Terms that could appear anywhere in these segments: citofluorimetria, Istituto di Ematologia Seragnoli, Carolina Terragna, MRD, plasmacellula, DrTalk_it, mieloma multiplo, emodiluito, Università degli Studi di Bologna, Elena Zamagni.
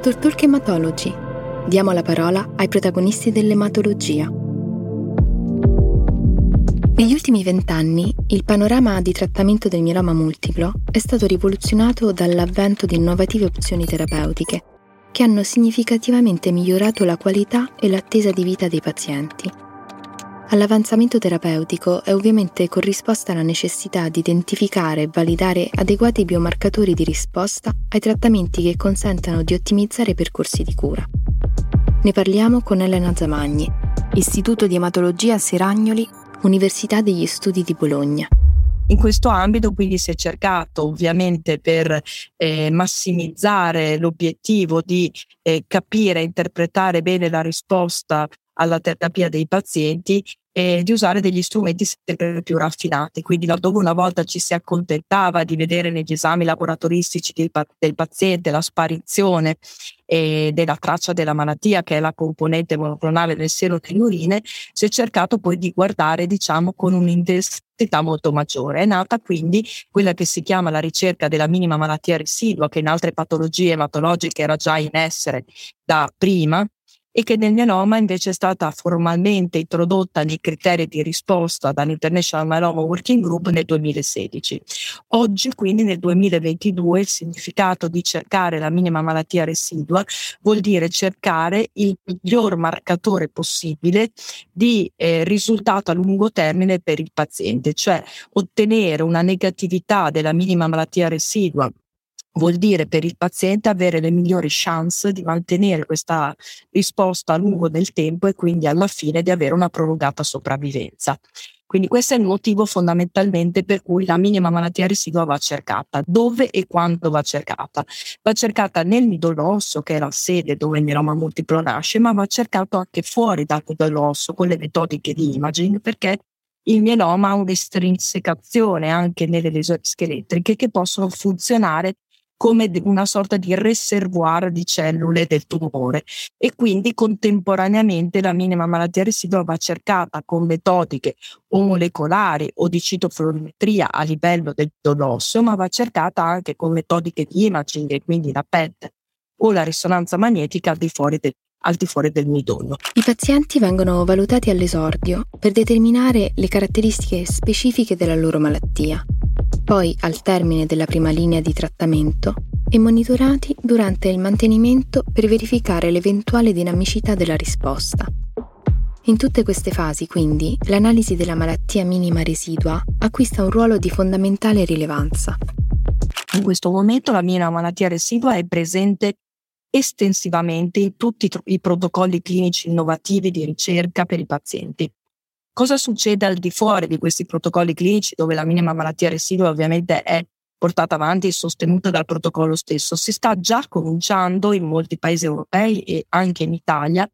DrTalk Ematologi. Diamo la parola ai protagonisti dell'ematologia. Negli ultimi 20 anni, il panorama di trattamento del mieloma multiplo è stato rivoluzionato dall'avvento di innovative opzioni terapeutiche che hanno significativamente migliorato la qualità e l'attesa di vita dei pazienti. All'avanzamento terapeutico è ovviamente corrisposta la necessità di identificare e validare adeguati biomarcatori di risposta ai trattamenti che consentano di ottimizzare i percorsi di cura. Ne parliamo con Elena Zamagni, Istituto di Ematologia Seragnoli, Università degli Studi di Bologna. In questo ambito quindi si è cercato ovviamente per massimizzare l'obiettivo di capire e interpretare bene la risposta alla terapia dei pazienti e di usare degli strumenti sempre più raffinati. Quindi laddove una volta ci si accontentava di vedere negli esami laboratoristici del paziente la sparizione della traccia della malattia, che è la componente monoclonale del seno e delle urine, si è cercato poi di guardare, diciamo, con un'intensità molto maggiore. È nata quindi quella che si chiama la ricerca della minima malattia residua, che in altre patologie ematologiche era già in essere da prima, e che nel mieloma invece è stata formalmente introdotta nei criteri di risposta dall'International Myeloma Working Group nel 2016. Oggi, quindi nel 2022, il significato di cercare la minima malattia residua vuol dire cercare il miglior marcatore possibile di risultato a lungo termine per il paziente, cioè ottenere una negatività della minima malattia residua vuol dire per il paziente avere le migliori chance di mantenere questa risposta a lungo nel tempo e quindi alla fine di avere una prolungata sopravvivenza. Quindi questo è il motivo fondamentalmente per cui la minima malattia residua va cercata. Dove e quando va cercata? Va cercata nel midollo osseo, che è la sede dove il mieloma multiplo nasce, ma va cercato anche fuori dal midollo osseo con le metodiche di imaging, perché il mieloma ha un'estrinsecazione anche nelle lesioni scheletriche che possono funzionare come una sorta di reservoir di cellule del tumore, e quindi contemporaneamente la minima malattia residua va cercata con metodiche o molecolari o di citofluorimetria a livello del midollo osseo, ma va cercata anche con metodiche di imaging, e quindi la PET o la risonanza magnetica al di fuori del midollo. I pazienti vengono valutati all'esordio per determinare le caratteristiche specifiche della loro malattia, poi al termine della prima linea di trattamento e monitorati durante il mantenimento per verificare l'eventuale dinamicità della risposta. In tutte queste fasi, quindi, l'analisi della malattia minima residua acquista un ruolo di fondamentale rilevanza. In questo momento la minima malattia residua è presente estensivamente in tutti i protocolli clinici innovativi di ricerca per i pazienti. Cosa succede al di fuori di questi protocolli clinici, dove la minima malattia residua ovviamente è portata avanti e sostenuta dal protocollo stesso? Si sta già cominciando in molti paesi europei e anche in Italia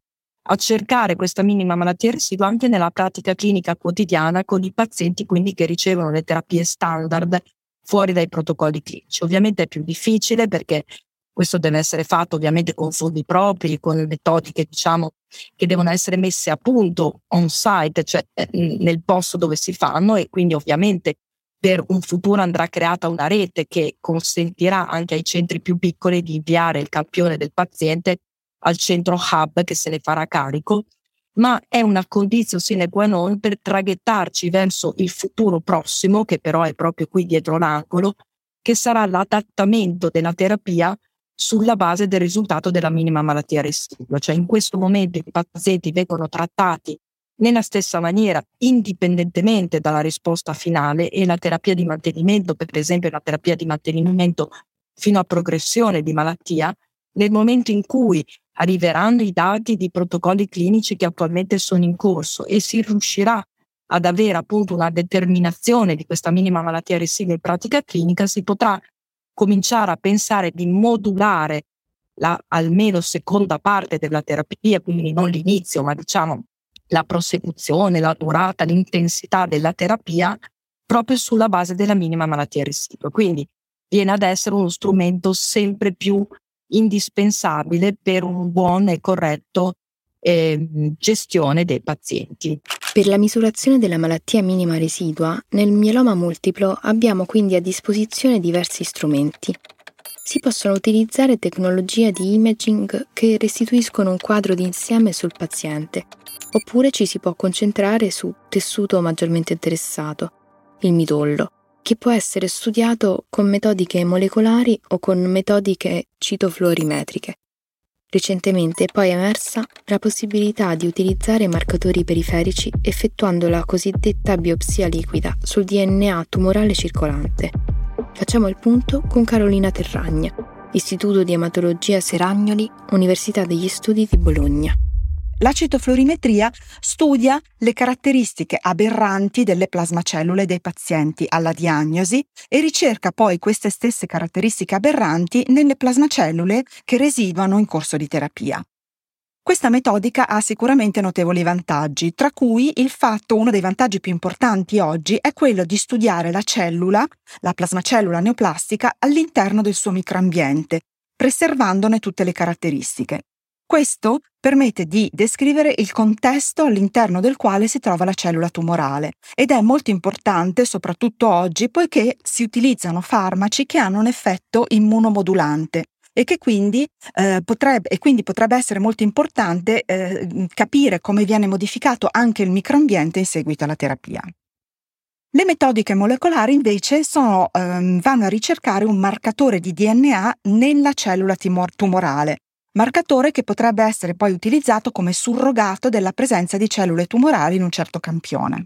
a cercare questa minima malattia residua anche nella pratica clinica quotidiana con i pazienti, quindi, che ricevono le terapie standard fuori dai protocolli clinici. Ovviamente è più difficile perché questo deve essere fatto ovviamente con fondi propri, con metodiche, diciamo, che devono essere messe a punto on site, cioè nel posto dove si fanno, e quindi ovviamente per un futuro andrà creata una rete che consentirà anche ai centri più piccoli di inviare il campione del paziente al centro hub che se ne farà carico, ma è una condizione sine qua non per traghettarci verso il futuro prossimo, che però è proprio qui dietro l'angolo, che sarà l'adattamento della terapia sulla base del risultato della minima malattia residua. Cioè in questo momento i pazienti vengono trattati nella stessa maniera indipendentemente dalla risposta finale, e la terapia di mantenimento, per esempio la terapia di mantenimento fino a progressione di malattia, nel momento in cui arriveranno i dati di protocolli clinici che attualmente sono in corso e si riuscirà ad avere appunto una determinazione di questa minima malattia residua in pratica clinica, si potrà cominciare a pensare di modulare la almeno seconda parte della terapia, quindi non l'inizio, ma diciamo la prosecuzione, la durata, l'intensità della terapia proprio sulla base della minima malattia residua. Quindi viene ad essere uno strumento sempre più indispensabile per un buon e corretto gestione dei pazienti. Per la misurazione della malattia minima residua, nel mieloma multiplo abbiamo quindi a disposizione diversi strumenti. si possono utilizzare tecnologie di imaging che restituiscono un quadro d'insieme sul paziente, oppure ci si può concentrare su tessuto maggiormente interessato, il midollo, che può essere studiato con metodiche molecolari o con metodiche citofluorimetriche. Recentemente è poi emersa la possibilità di utilizzare marcatori periferici effettuando la cosiddetta biopsia liquida sul DNA tumorale circolante. Facciamo il punto con Carolina Terragna, Istituto di Ematologia Seragnoli, Università degli Studi di Bologna. La citofluorimetria studia le caratteristiche aberranti delle plasmacellule dei pazienti alla diagnosi e ricerca poi queste stesse caratteristiche aberranti nelle plasmacellule che residuano in corso di terapia. Questa metodica ha sicuramente notevoli vantaggi, tra cui uno dei vantaggi più importanti oggi è quello di studiare la cellula, la plasmacellula neoplastica, all'interno del suo microambiente, preservandone tutte le caratteristiche. Questo permette di descrivere il contesto all'interno del quale si trova la cellula tumorale ed è molto importante soprattutto oggi poiché si utilizzano farmaci che hanno un effetto immunomodulante e che quindi potrebbe essere molto importante capire come viene modificato anche il microambiente in seguito alla terapia. Le metodiche molecolari invece vanno a ricercare un marcatore di DNA nella cellula tumorale. Marcatore che potrebbe essere poi utilizzato come surrogato della presenza di cellule tumorali in un certo campione.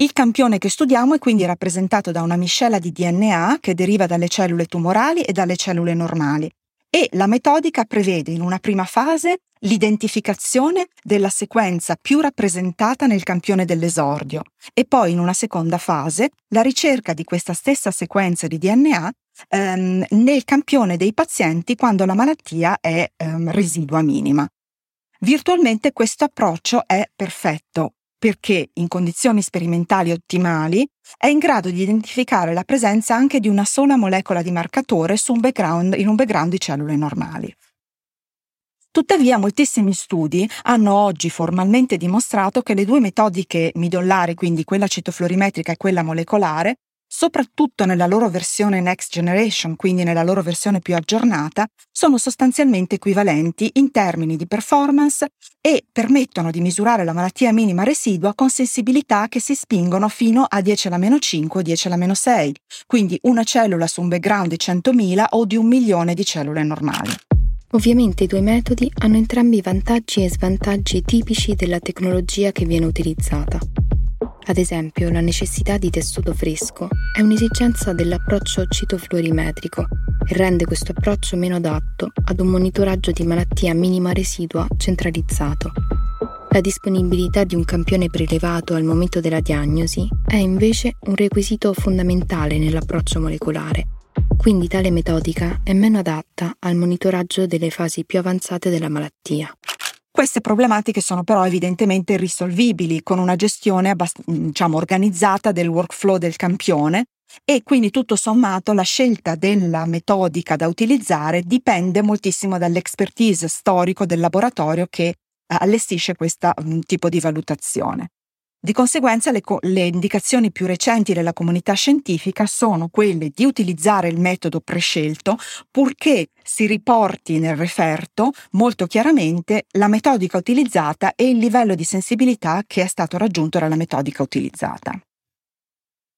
Il campione che studiamo è quindi rappresentato da una miscela di DNA che deriva dalle cellule tumorali e dalle cellule normali e la metodica prevede in una prima fase l'identificazione della sequenza più rappresentata nel campione dell'esordio e poi in una seconda fase la ricerca di questa stessa sequenza di DNA nel campione dei pazienti quando la malattia è residua minima. Virtualmente questo approccio è perfetto perché in condizioni sperimentali ottimali è in grado di identificare la presenza anche di una sola molecola di marcatore in un background di cellule normali. Tuttavia, moltissimi studi hanno oggi formalmente dimostrato che le due metodiche midollari, quindi quella citofluorimetrica e quella molecolare, soprattutto nella loro versione next generation, quindi nella loro versione più aggiornata, sono sostanzialmente equivalenti in termini di performance e permettono di misurare la malattia minima residua con sensibilità che si spingono fino a 10^-5 o 10^-6, quindi una cellula su un background di 100.000 o di 1 milione di cellule normali. Ovviamente i due metodi hanno entrambi i vantaggi e svantaggi tipici della tecnologia che viene utilizzata. Ad esempio, la necessità di tessuto fresco è un'esigenza dell'approccio citofluorimetrico e rende questo approccio meno adatto ad un monitoraggio di malattia minima residua centralizzato. La disponibilità di un campione prelevato al momento della diagnosi è invece un requisito fondamentale nell'approccio molecolare, quindi tale metodica è meno adatta al monitoraggio delle fasi più avanzate della malattia. Queste problematiche sono però evidentemente risolvibili con una gestione organizzata del workflow del campione e quindi tutto sommato la scelta della metodica da utilizzare dipende moltissimo dall'expertise storico del laboratorio che allestisce questo tipo di valutazione. Di conseguenza le indicazioni più recenti della comunità scientifica sono quelle di utilizzare il metodo prescelto purché si riporti nel referto molto chiaramente la metodica utilizzata e il livello di sensibilità che è stato raggiunto dalla metodica utilizzata.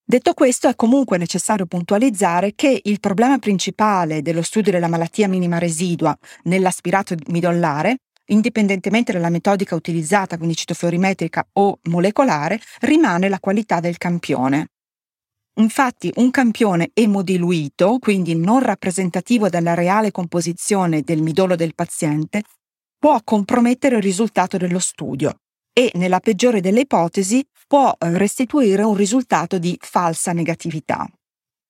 Detto questo, è comunque necessario puntualizzare che il problema principale dello studio della malattia minima residua nell'aspirato midollare, indipendentemente dalla metodica utilizzata, quindi citofluorimetrica o molecolare, rimane la qualità del campione. Infatti, un campione emodiluito, quindi non rappresentativo della reale composizione del midollo del paziente, può compromettere il risultato dello studio e, nella peggiore delle ipotesi, può restituire un risultato di falsa negatività.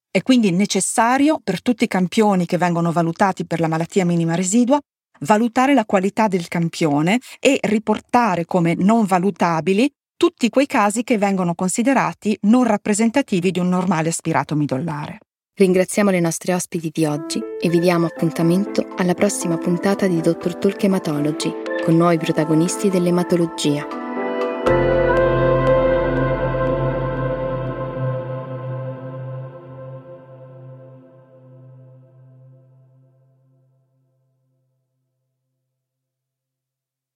È quindi necessario, per tutti i campioni che vengono valutati per la malattia minima residua, valutare la qualità del campione e riportare come non valutabili tutti quei casi che vengono considerati non rappresentativi di un normale aspirato midollare. Ringraziamo le nostre ospiti di oggi e vi diamo appuntamento alla prossima puntata di DrTalk Ematology con nuovi protagonisti dell'ematologia.